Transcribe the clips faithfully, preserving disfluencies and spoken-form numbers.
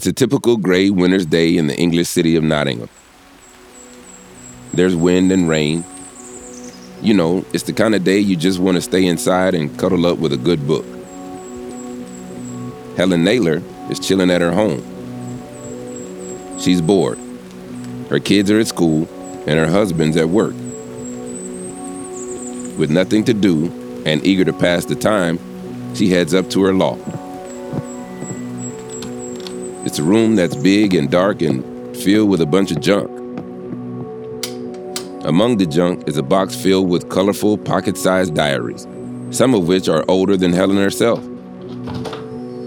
It's a typical grey winter's day in the English city of Nottingham. There's wind and rain. You know, it's the kind of day you just want to stay inside and cuddle up with a good book. Helen Naylor is chilling at her home. She's bored. Her kids are at school and her husband's at work. With nothing to do and eager to pass the time, she heads up to her loft. It's a room that's big and dark and filled with a bunch of junk. Among the junk is a box filled with colorful, pocket-sized diaries, some of which are older than Helen herself.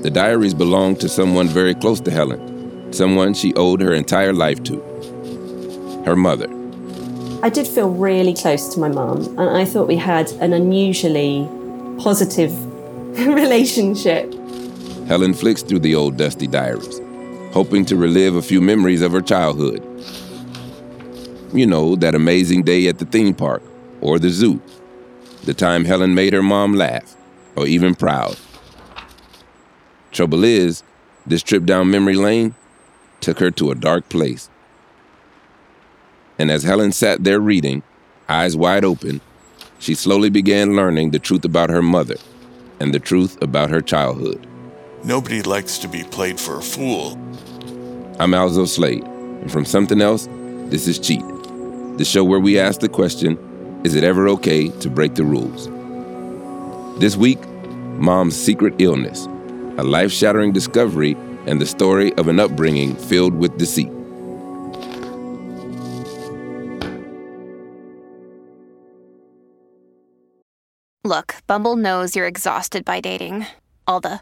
The diaries belong to someone very close to Helen, someone she owed her entire life to, her mother. I did feel really close to my mum, and I thought we had an unusually positive relationship. Helen flicks through the old dusty diaries, hoping to relive a few memories of her childhood. You know, that amazing day at the theme park or the zoo. The time Helen made her mom laugh or even proud. Trouble is, this trip down memory lane took her to a dark place. And as Helen sat there reading, eyes wide open, she slowly began learning the truth about her mother and the truth about her childhood. Nobody likes to be played for a fool. I'm Alzo Slade, and from Something Else, this is Cheat. The show where we ask the question, is it ever okay to break the rules? This week, Mom's secret illness, a life-shattering discovery, and the story of an upbringing filled with deceit. Look, Bumble knows you're exhausted by dating. All the,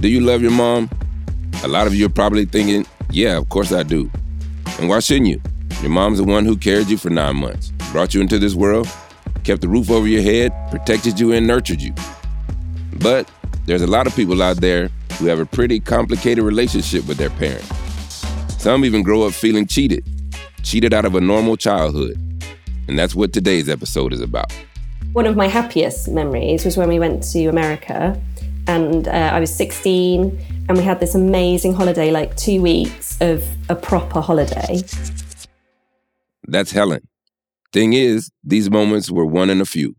Do you love your mom? A lot of you are probably thinking, yeah, of course I do. And why shouldn't you? Your mom's the one who carried you for nine months, brought you into this world, kept the roof over your head, protected you and nurtured you. But there's a lot of people out there who have a pretty complicated relationship with their parents. Some even grow up feeling cheated, cheated out of a normal childhood. And that's what today's episode is about. One of my happiest memories was when we went to America and uh, I was sixteen and we had this amazing holiday, like two weeks of a proper holiday. That's Helen. Thing is, these moments were one in a few.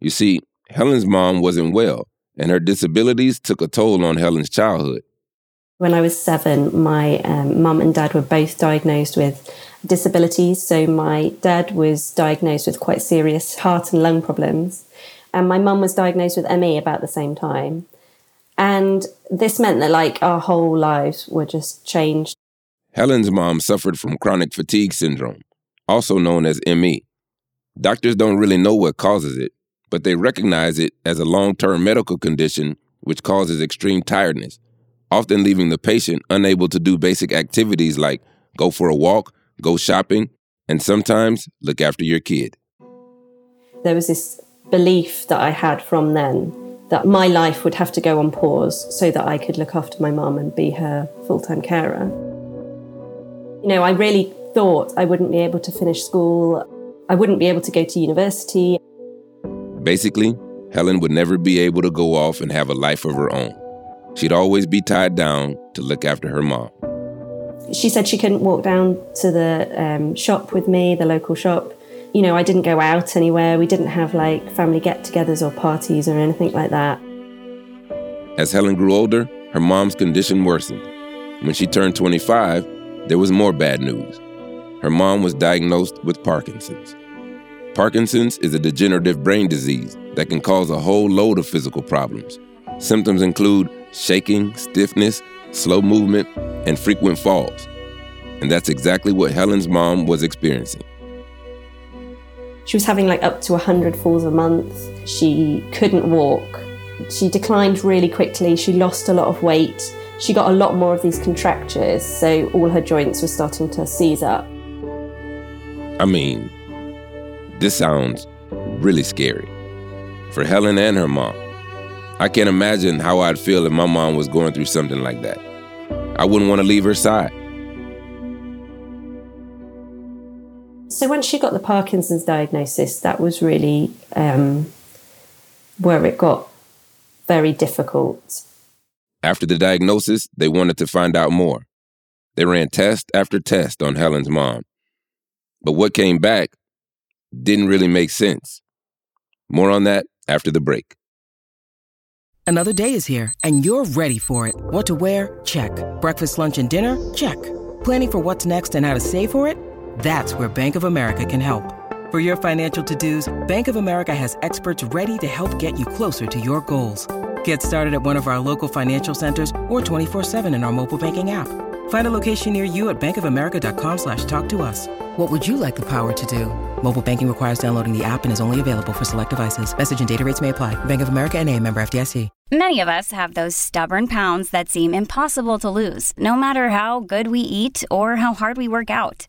You see, Helen's mom wasn't well, and her disabilities took a toll on Helen's childhood. When I was seven, my um, mum and dad were both diagnosed with disabilities. So my dad was diagnosed with quite serious heart and lung problems. And my mum was diagnosed with M E about the same time. And this meant that, like, our whole lives were just changed. Helen's mom suffered from chronic fatigue syndrome, also known as M E. Doctors don't really know what causes it, but they recognize it as a long-term medical condition which causes extreme tiredness, often leaving the patient unable to do basic activities like go for a walk, go shopping, and sometimes look after your kid. There was this belief that I had from then that my life would have to go on pause so that I could look after my mum and be her full-time carer. You know, I really... thought I wouldn't be able to finish school. I wouldn't be able to go to university. Basically, Helen would never be able to go off and have a life of her own. She'd always be tied down to look after her mom. She said she couldn't walk down to the um, shop with me, the local shop. You know, I didn't go out anywhere. We didn't have, like, family get-togethers or parties or anything like that. As Helen grew older, her mom's condition worsened. When she turned twenty-five, there was more bad news. Her mom was diagnosed with Parkinson's. Parkinson's is a degenerative brain disease that can cause a whole load of physical problems. Symptoms include shaking, stiffness, slow movement, and frequent falls. And that's exactly what Helen's mom was experiencing. She was having like up to one hundred falls a month. She couldn't walk. She declined really quickly. She lost a lot of weight. she got a lot more of these contractures, so all her joints were starting to seize up. I mean, this sounds really scary for Helen and her mom. I can't imagine how I'd feel if my mom was going through something like that. I wouldn't want to leave her side. So when she got the Parkinson's diagnosis, that was really um, where it got very difficult. After the diagnosis, they wanted to find out more. They ran test after test on Helen's mom. But what came back didn't really make sense. More on that after the break. Another day is here, and you're ready for it. What to wear? Check. Breakfast, lunch, and dinner? Check. Planning for what's next and how to save for it? That's where Bank of America can help. For your financial to-dos, Bank of America has experts ready to help get you closer to your goals. Get started at one of our local financial centers or twenty-four seven in our mobile banking app. Find a location near you at bankofamerica.com slash talk to us. What would you like the power to do? Mobile banking requires downloading the app and is only available for select devices. Message and data rates may apply. Bank of America N A, member F D I C. Many of us have those stubborn pounds that seem impossible to lose, no matter how good we eat or how hard we work out.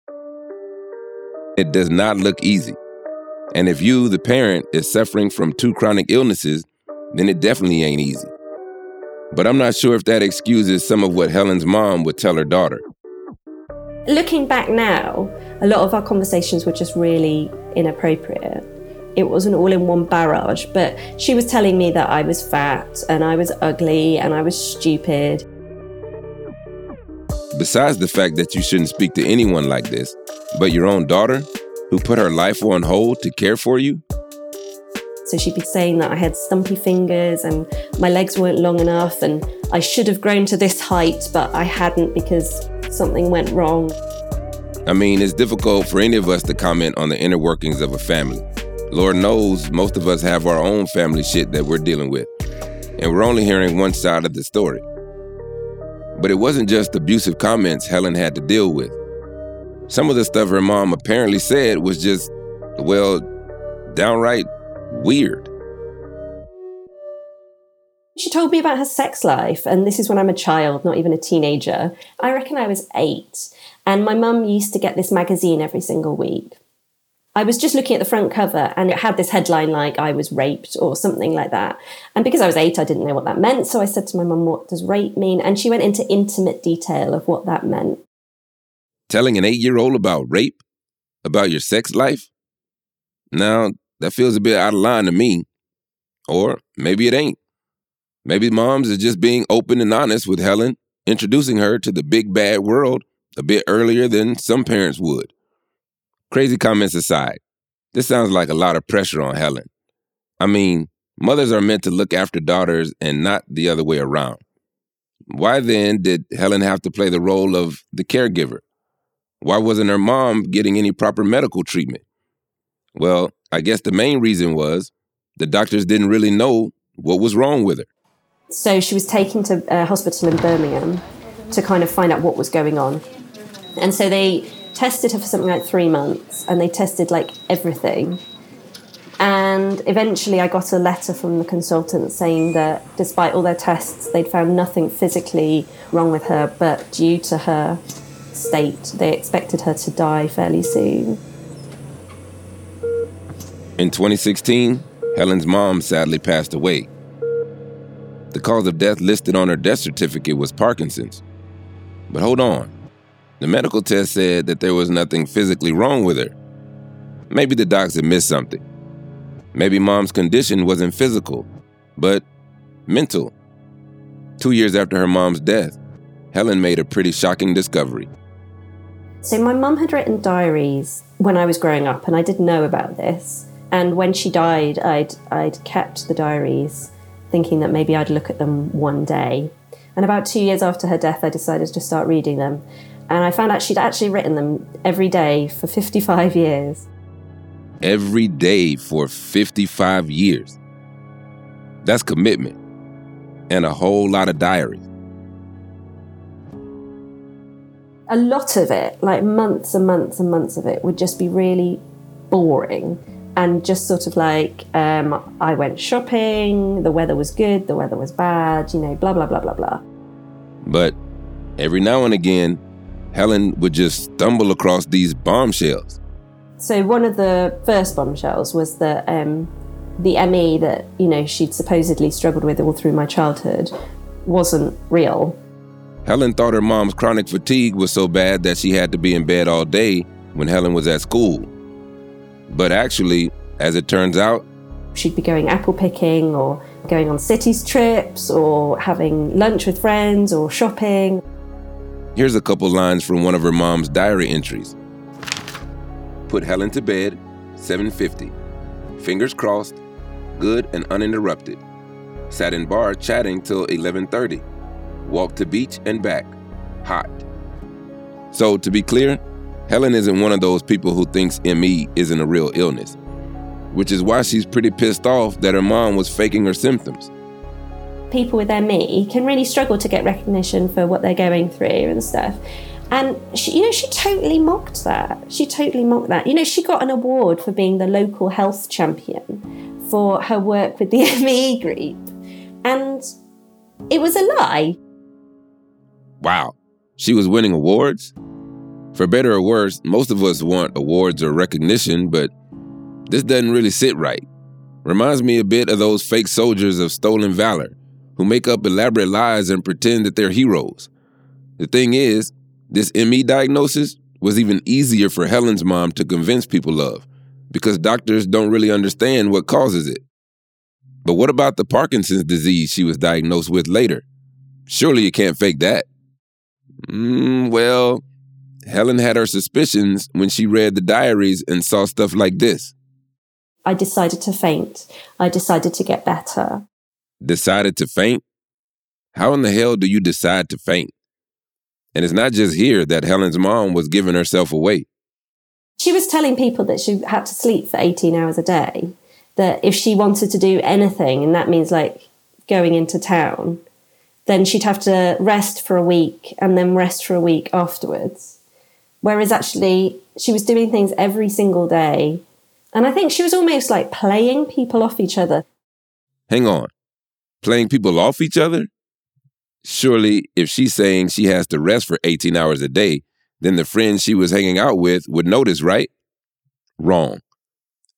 It does not look easy. And if you, the parent, is suffering from two chronic illnesses, then it definitely ain't easy. But I'm not sure if that excuses some of what Helen's mom would tell her daughter. Looking back now, a lot of our conversations were just really inappropriate. It was an all-in-one barrage, but she was telling me that I was fat and I was ugly and I was stupid. Besides the fact that you shouldn't speak to anyone like this, but your own daughter, who put her life on hold to care for you? So she'd be saying that I had stumpy fingers and my legs weren't long enough and I should have grown to this height, but I hadn't because something went wrong. I mean, it's difficult for any of us to comment on the inner workings of a family. Lord knows most of us have our own family shit that we're dealing with, and we're only hearing one side of the story. But it wasn't just abusive comments Helen had to deal with. Some of the stuff her mom apparently said was just, well, downright weird. She told me about her sex life, and this is when I'm a child, not even a teenager. I reckon I was eight, and my mum used to get this magazine every single week. I was just looking at the front cover, and it had this headline like, I was raped, or something like that. And because I was eight, I didn't know what that meant, so I said to my mum, what does rape mean? And she went into intimate detail of what that meant. Telling an eight-year-old about rape? About your sex life? Now, that feels a bit out of line to me. Or maybe it ain't. Maybe moms are just being open and honest with Helen, introducing her to the big bad world a bit earlier than some parents would. Crazy comments aside, this sounds like a lot of pressure on Helen. I mean, mothers are meant to look after daughters and not the other way around. Why then did Helen have to play the role of the caregiver? Why wasn't her mom getting any proper medical treatment? Well, I guess the main reason was the doctors didn't really know what was wrong with her. So she was taken to a hospital in Birmingham to kind of find out what was going on. And so they tested her for something like three months and they tested like everything. And eventually I got a letter from the consultant saying that despite all their tests, they'd found nothing physically wrong with her, but due to her state, they expected her to die fairly soon. In twenty sixteen, Helen's mom sadly passed away. The cause of death listed on her death certificate was Parkinson's. But hold on. The medical test said that there was nothing physically wrong with her. Maybe the docs had missed something. Maybe mom's condition wasn't physical, but mental. Two years after her mom's death, Helen made a pretty shocking discovery. So my mum had written diaries when I was growing up, and I didn't know about this. And when she died, I'd, I'd kept the diaries, thinking that maybe I'd look at them one day. And about two years after her death, I decided to start reading them. And I found out she'd actually written them every day for fifty-five years. Every day for fifty-five years. That's commitment. And a whole lot of diaries. A lot of it, like months and months and months of it, would just be really boring. And just sort of like, um, I went shopping, the weather was good, the weather was bad, you know, blah, blah, blah, blah, blah. But every now and again, Helen would just stumble across these bombshells. So one of the first bombshells was that um, the M E that, you know, she'd supposedly struggled with all through my childhood wasn't real. Helen thought her mom's chronic fatigue was so bad that she had to be in bed all day when Helen was at school. But actually, as it turns out, she'd be going apple picking or going on cities trips or having lunch with friends or shopping. Here's a couple lines from one of her mom's diary entries. Put Helen to bed, seven fifty. Fingers crossed, good and uninterrupted. Sat in bar chatting till eleven thirty. Walked to beach and back, hot. So to be clear, Helen isn't one of those people who thinks M E isn't a real illness, which is why she's pretty pissed off that her mom was faking her symptoms. People with M E can really struggle to get recognition for what they're going through and stuff. And, she, you know, she totally mocked that. She totally mocked that. You know, she got an award for being the local health champion for her work with the M E group. And it was a lie. Wow. She was winning awards? For better or worse, most of us want awards or recognition, but this doesn't really sit right. Reminds me a bit of those fake soldiers of stolen valor who make up elaborate lies and pretend that they're heroes. The thing is, this M E diagnosis was even easier for Helen's mom to convince people of because doctors don't really understand what causes it. But what about the Parkinson's disease she was diagnosed with later? Surely you can't fake that. Mm, well... Helen had her suspicions when she read the diaries and saw stuff like this. I decided to faint. I decided to get better. Decided to faint? How in the hell do you decide to faint? And it's not just here that Helen's mom was giving herself away. She was telling people that she had to sleep for eighteen hours a day, that if she wanted to do anything, and that means like going into town, then she'd have to rest for a week and then rest for a week afterwards. Whereas actually, she was doing things every single day. And I think she was almost like playing people off each other. Hang on. Playing people off each other? Surely, if she's saying she has to rest for eighteen hours a day, then the friends she was hanging out with would notice, right? Wrong.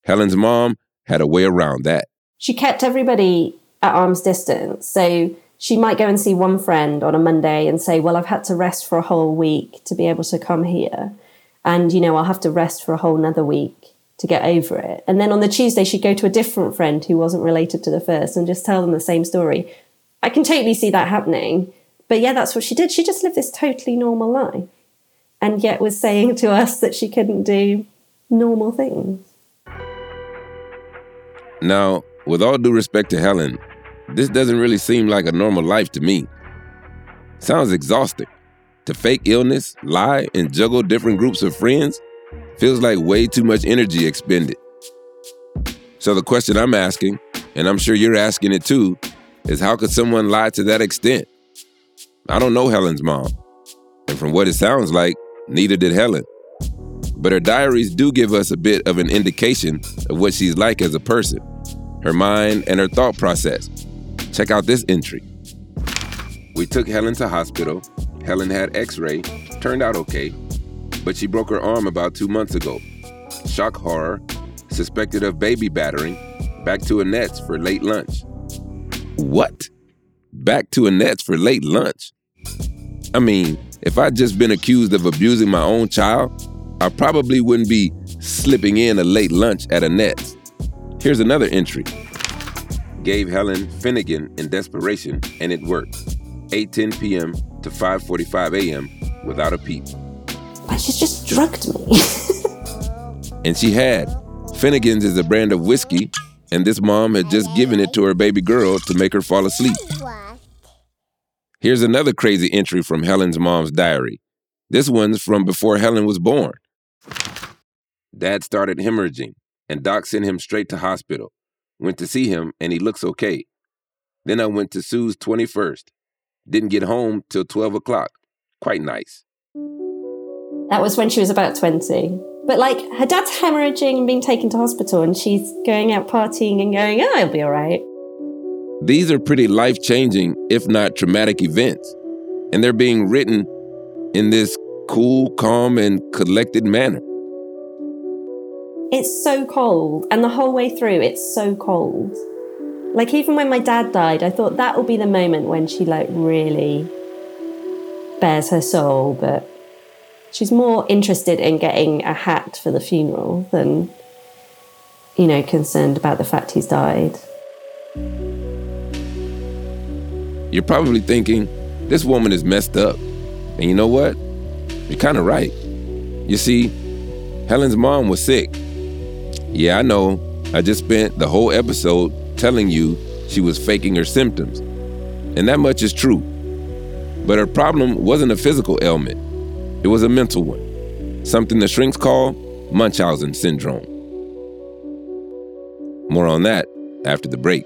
Helen's mom had a way around that. She kept everybody at arm's distance. So she might go and see one friend on a Monday and say, well, I've had to rest for a whole week to be able to come here. And, you know, I'll have to rest for a whole nother week to get over it. And then on the Tuesday, she'd go to a different friend who wasn't related to the first and just tell them the same story. I can totally see that happening. But yeah, that's what she did. She just lived this totally normal life and yet was saying to us that she couldn't do normal things. Now, with all due respect to Helen, this doesn't really seem like a normal life to me. Sounds exhausting. To fake illness, lie, and juggle different groups of friends feels like way too much energy expended. So the question I'm asking, and I'm sure you're asking it too, is how could someone lie to that extent? I don't know Helen's mom. And from what it sounds like, neither did Helen. But her diaries do give us a bit of an indication of what she's like as a person, her mind, and her thought process. Check out this entry. We took Helen to hospital. Helen had x-ray, turned out okay, but she broke her arm about two months ago. Shock horror, suspected of baby battering, back to Annette's for late lunch. What? Back to Annette's for late lunch? I mean, if I'd just been accused of abusing my own child, I probably wouldn't be slipping in a late lunch at Annette's. Here's another entry. Gave Helen Finnegan in desperation, and it worked. eight ten p.m. to five forty-five a.m. without a peep. But she's just drugged me. And she had. Finnegan's is a brand of whiskey, and this mom had just given it to her baby girl to make her fall asleep. Here's another crazy entry from Helen's mom's diary. This one's from before Helen was born. Dad started hemorrhaging, and Doc sent him straight to hospital. Went to see him, and he looks okay. Then I went to Sue's twenty-first. Didn't get home till twelve o'clock. Quite nice. That was when she was about twenty. But, like, her dad's hemorrhaging and being taken to hospital, and she's going out partying and going, oh, I'll be all right. These are pretty life-changing, if not traumatic, events. And they're being written in this cool, calm, and collected manner. It's so cold. And the whole way through, it's so cold. Like, even when my dad died, I thought that will be the moment when she, like, really bears her soul. But she's more interested in getting a hat for the funeral than, you know, concerned about the fact he's died. You're probably thinking, this woman is messed up. And you know what? You're kind of right. You see, Helen's mom was sick. Yeah, I know. I just spent the whole episode telling you she was faking her symptoms. And that much is true. But her problem wasn't a physical ailment. It was a mental one. Something the shrinks call Munchausen syndrome. More on that after the break.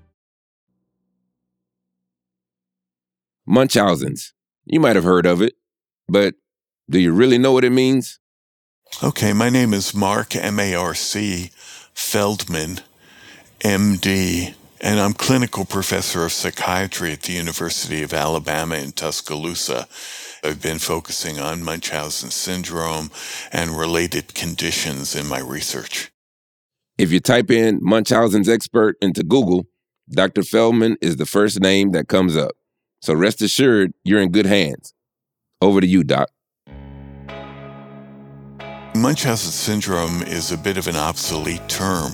Munchausen's. You might have heard of it, but do you really know what it means? Okay, my name is Mark, M A R C, Feldman, M D, and I'm clinical professor of psychiatry at the University of Alabama in Tuscaloosa. I've been focusing on Munchausen syndrome and related conditions in my research. If you type in Munchausen's expert into Google, Doctor Feldman is the first name that comes up. So rest assured, you're in good hands. Over to you, Doc. Munchausen syndrome is a bit of an obsolete term.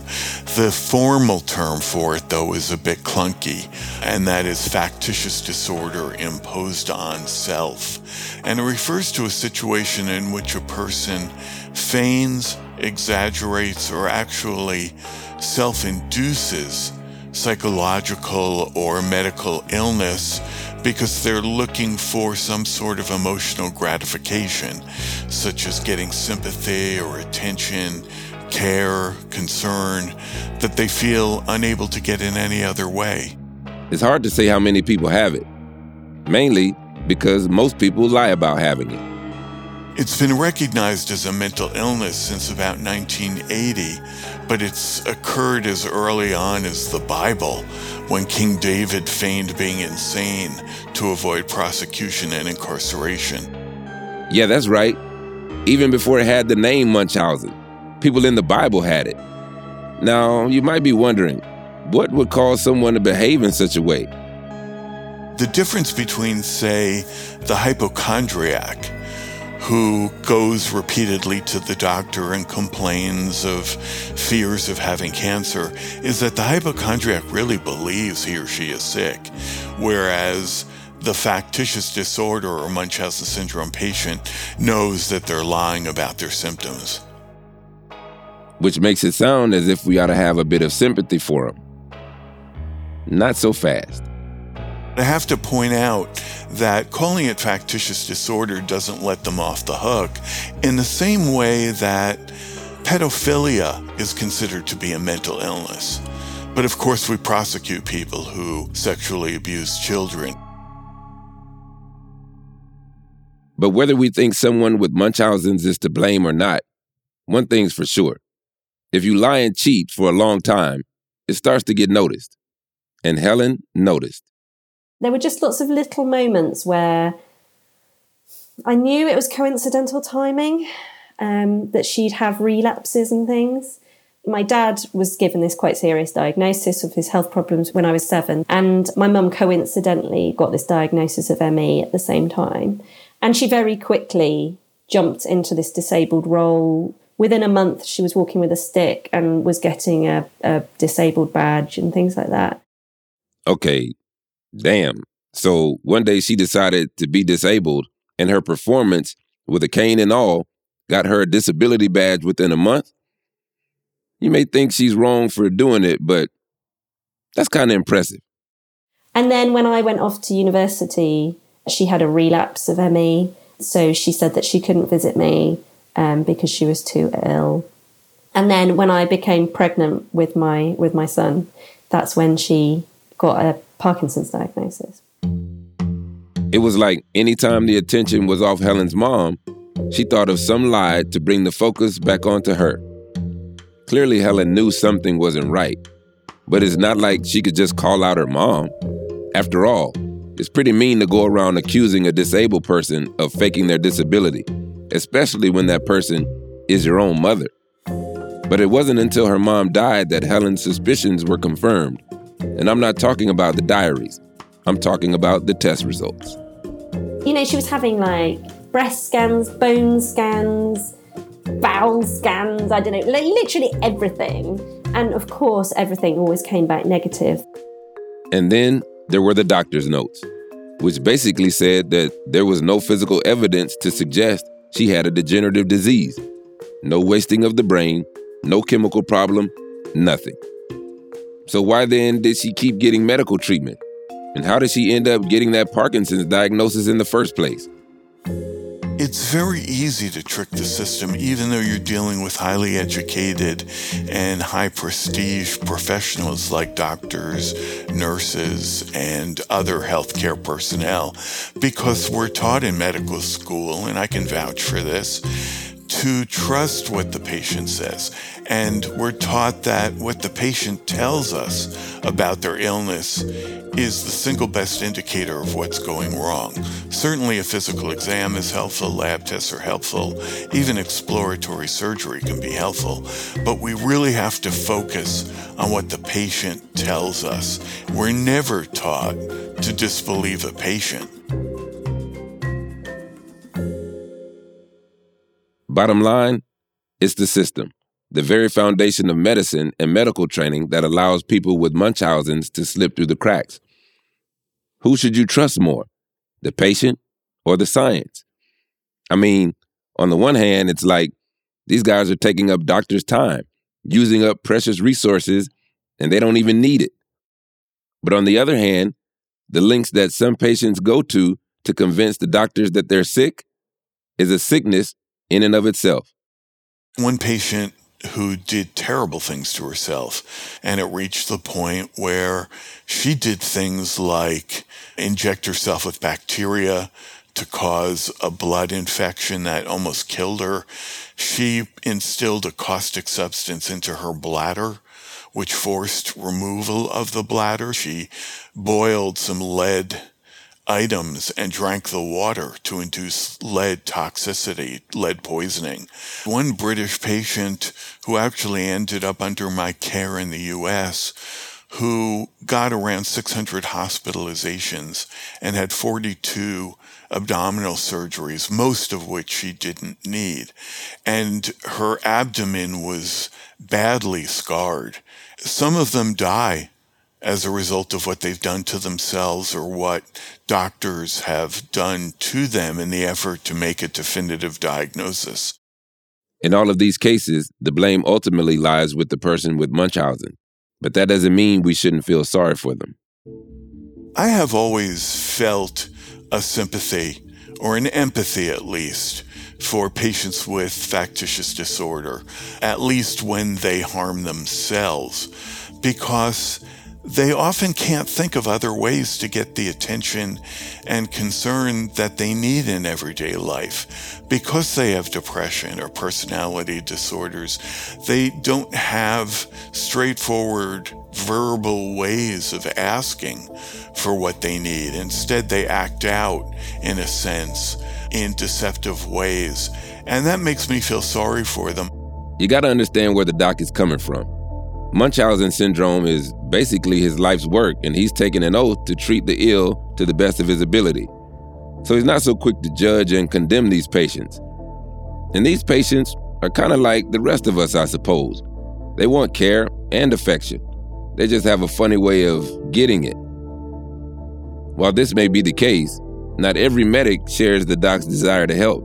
The formal term for it, though, is a bit clunky, and that is factitious disorder imposed on self. And it refers to a situation in which a person feigns, exaggerates, or actually self-induces psychological or medical illness because they're looking for some sort of emotional gratification, such as getting sympathy or attention, care, concern, that they feel unable to get in any other way. It's hard to say how many people have it, mainly because most people lie about having it. It's been recognized as a mental illness since about nineteen eighty, but it's occurred as early on as the Bible, when King David feigned being insane to avoid prosecution and incarceration. Yeah, that's right. Even before it had the name Munchausen, people in the Bible had it. Now, you might be wondering, what would cause someone to behave in such a way? The difference between, say, the hypochondriac, who goes repeatedly to the doctor and complains of fears of having cancer, is that the hypochondriac really believes he or she is sick, whereas the factitious disorder or Munchausen syndrome patient knows that they're lying about their symptoms. Which makes it sound as if we ought to have a bit of sympathy for him. Not so fast. I have to point out that calling it factitious disorder doesn't let them off the hook, in the same way that pedophilia is considered to be a mental illness. But of course, we prosecute people who sexually abuse children. But whether we think someone with Munchausen's is to blame or not, one thing's for sure. If you lie and cheat for a long time, it starts to get noticed. And Helen noticed. There were just lots of little moments where I knew it was coincidental timing, um, that she'd have relapses and things. My dad was given this quite serious diagnosis of his health problems when I was seven, and my mum coincidentally got this diagnosis of M E at the same time. And she very quickly jumped into this disabled role. Within a month, she was walking with a stick and was getting a, a disabled badge and things like that. Okay, damn. So one day she decided to be disabled, and her performance, with a cane and all, got her a disability badge within a month? You may think she's wrong for doing it, but that's kind of impressive. And then when I went off to university, she had a relapse of M E. So she said that she couldn't visit me um, because she was too ill. And then when I became pregnant with my with my son, that's when she got a Parkinson's diagnosis. It was like any time the attention was off Helen's mom, she thought of some lie to bring the focus back onto her. Clearly, Helen knew something wasn't right, but it's not like she could just call out her mom. After all, it's pretty mean to go around accusing a disabled person of faking their disability, especially when that person is your own mother. But it wasn't until her mom died that Helen's suspicions were confirmed. And I'm not talking about the diaries. I'm talking about the test results. You know, she was having like breast scans, bone scans, bowel scans, I don't know, like literally everything. And of course, everything always came back negative. And then there were the doctor's notes, which basically said that there was no physical evidence to suggest she had a degenerative disease. No wasting of the brain, no chemical problem, nothing. So why then did she keep getting medical treatment? And how did she end up getting that Parkinson's diagnosis in the first place? It's very easy to trick the system, even though you're dealing with highly educated and high prestige professionals like doctors, nurses, and other healthcare personnel, because we're taught in medical school, and I can vouch for this, to trust what the patient says. And we're taught that what the patient tells us about their illness is the single best indicator of what's going wrong. Certainly a physical exam is helpful, lab tests are helpful, even exploratory surgery can be helpful, but we really have to focus on what the patient tells us. We're never taught to disbelieve a patient. Bottom line, it's the system, the very foundation of medicine and medical training that allows people with Munchausen's to slip through the cracks. Who should you trust more, the patient or the science? I mean, on the one hand, it's like these guys are taking up doctors' time, using up precious resources, and they don't even need it. But on the other hand, the links that some patients go to to convince the doctors that they're sick is a sickness in and of itself. One patient who did terrible things to herself. And it reached the point where she did things like inject herself with bacteria to cause a blood infection that almost killed her. She instilled a caustic substance into her bladder, which forced removal of the bladder. She boiled some lead items and drank the water to induce lead toxicity, lead poisoning. One British patient who actually ended up under my care in the U S, who got around six hundred hospitalizations and had forty-two abdominal surgeries, most of which she didn't need. And her abdomen was badly scarred. Some of them die as a result of what they've done to themselves or what doctors have done to them in the effort to make a definitive diagnosis. In all of these cases, the blame ultimately lies with the person with Munchausen, but that doesn't mean we shouldn't feel sorry for them. I have always felt a sympathy, or an empathy at least, for patients with factitious disorder, at least when they harm themselves. because they often can't think of other ways to get the attention and concern that they need in everyday life. Because they have depression or personality disorders, they don't have straightforward verbal ways of asking for what they need. Instead, they act out, in a sense, in deceptive ways. And that makes me feel sorry for them. You got to understand where the doc is coming from. Munchausen syndrome is basically his life's work, and he's taken an oath to treat the ill to the best of his ability. So he's not so quick to judge and condemn these patients. And these patients are kind of like the rest of us, I suppose. They want care and affection. They just have a funny way of getting it. While this may be the case, not every medic shares the doc's desire to help.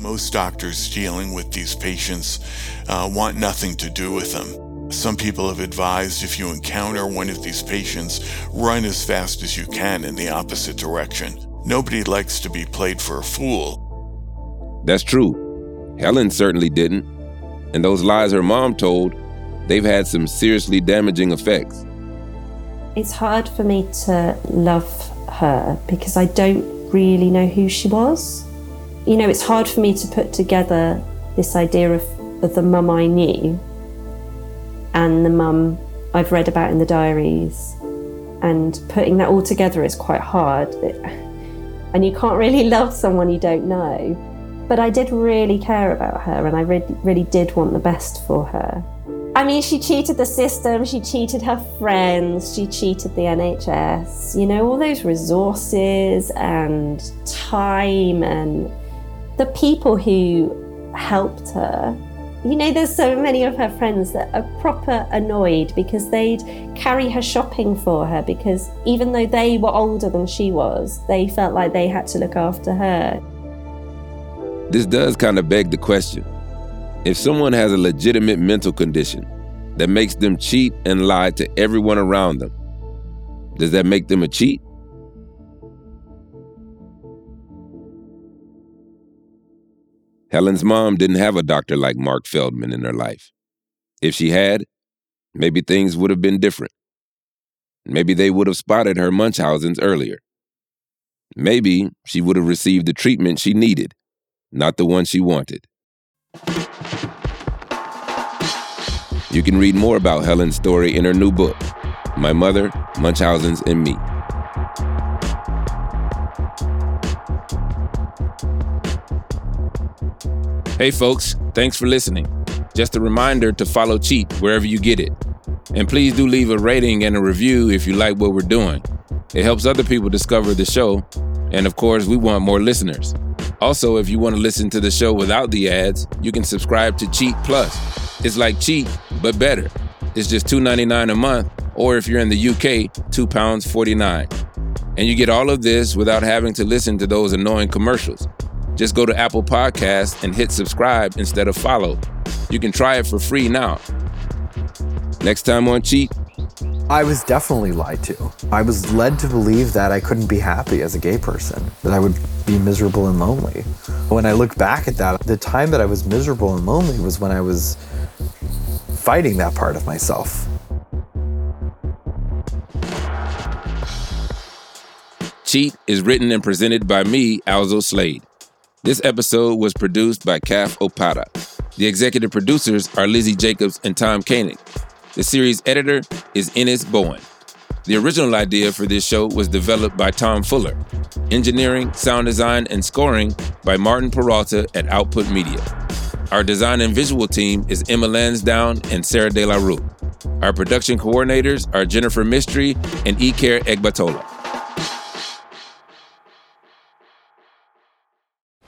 Most doctors dealing with these patients uh, want nothing to do with them. Some people have advised if you encounter one of these patients, run as fast as you can in the opposite direction. Nobody likes to be played for a fool. That's true. Helen certainly didn't. And those lies her mom told, they've had some seriously damaging effects. It's hard for me to love her because I don't really know who she was. You know, it's hard for me to put together this idea of, of the mum I knew and the mum I've read about in the diaries. And putting that all together is quite hard. It, and you can't really love someone you don't know. But I did really care about her, and I really, really did want the best for her. I mean, she cheated the system, she cheated her friends, she cheated the N H S. You know, all those resources and time and the people who helped her. You know, there's so many of her friends that are proper annoyed because they'd carry her shopping for her because even though they were older than she was, they felt like they had to look after her. This does kind of beg the question. If someone has a legitimate mental condition that makes them cheat and lie to everyone around them, does that make them a cheat? Helen's mom didn't have a doctor like Mark Feldman in her life. If she had, maybe things would have been different. Maybe they would have spotted her Munchausen's earlier. Maybe she would have received the treatment she needed, not the one she wanted. You can read more about Helen's story in her new book, My Mother, Munchausen's and Me. Hey folks, thanks for listening. Just a reminder to follow Cheat wherever you get it. And please do leave a rating and a review if you like what we're doing. It helps other people discover the show. And of course, we want more listeners. Also, if you want to listen to the show without the ads, you can subscribe to Cheat Plus. It's like Cheat, but better. It's just two dollars and ninety-nine cents a month, or if you're in the U K, two pounds forty-nine. And you get all of this without having to listen to those annoying commercials. Just go to Apple Podcasts and hit subscribe instead of follow. You can try it for free now. Next time on Cheat. I was definitely lied to. I was led to believe that I couldn't be happy as a gay person, that I would be miserable and lonely. When I look back at that, the time that I was miserable and lonely was when I was fighting that part of myself. Cheat is written and presented by me, Alzo Slade. This episode was produced by Kaf Opata. The executive producers are Lizzie Jacobs and Tom Koenig. The series editor is Ennis Bowen. The original idea for this show was developed by Tom Fuller. Engineering, sound design, and scoring by Martin Peralta at Output Media. Our design and visual team is Emma Lansdowne and Sarah De La Rue. Our production coordinators are Jennifer Mistry and Iker Egbatola.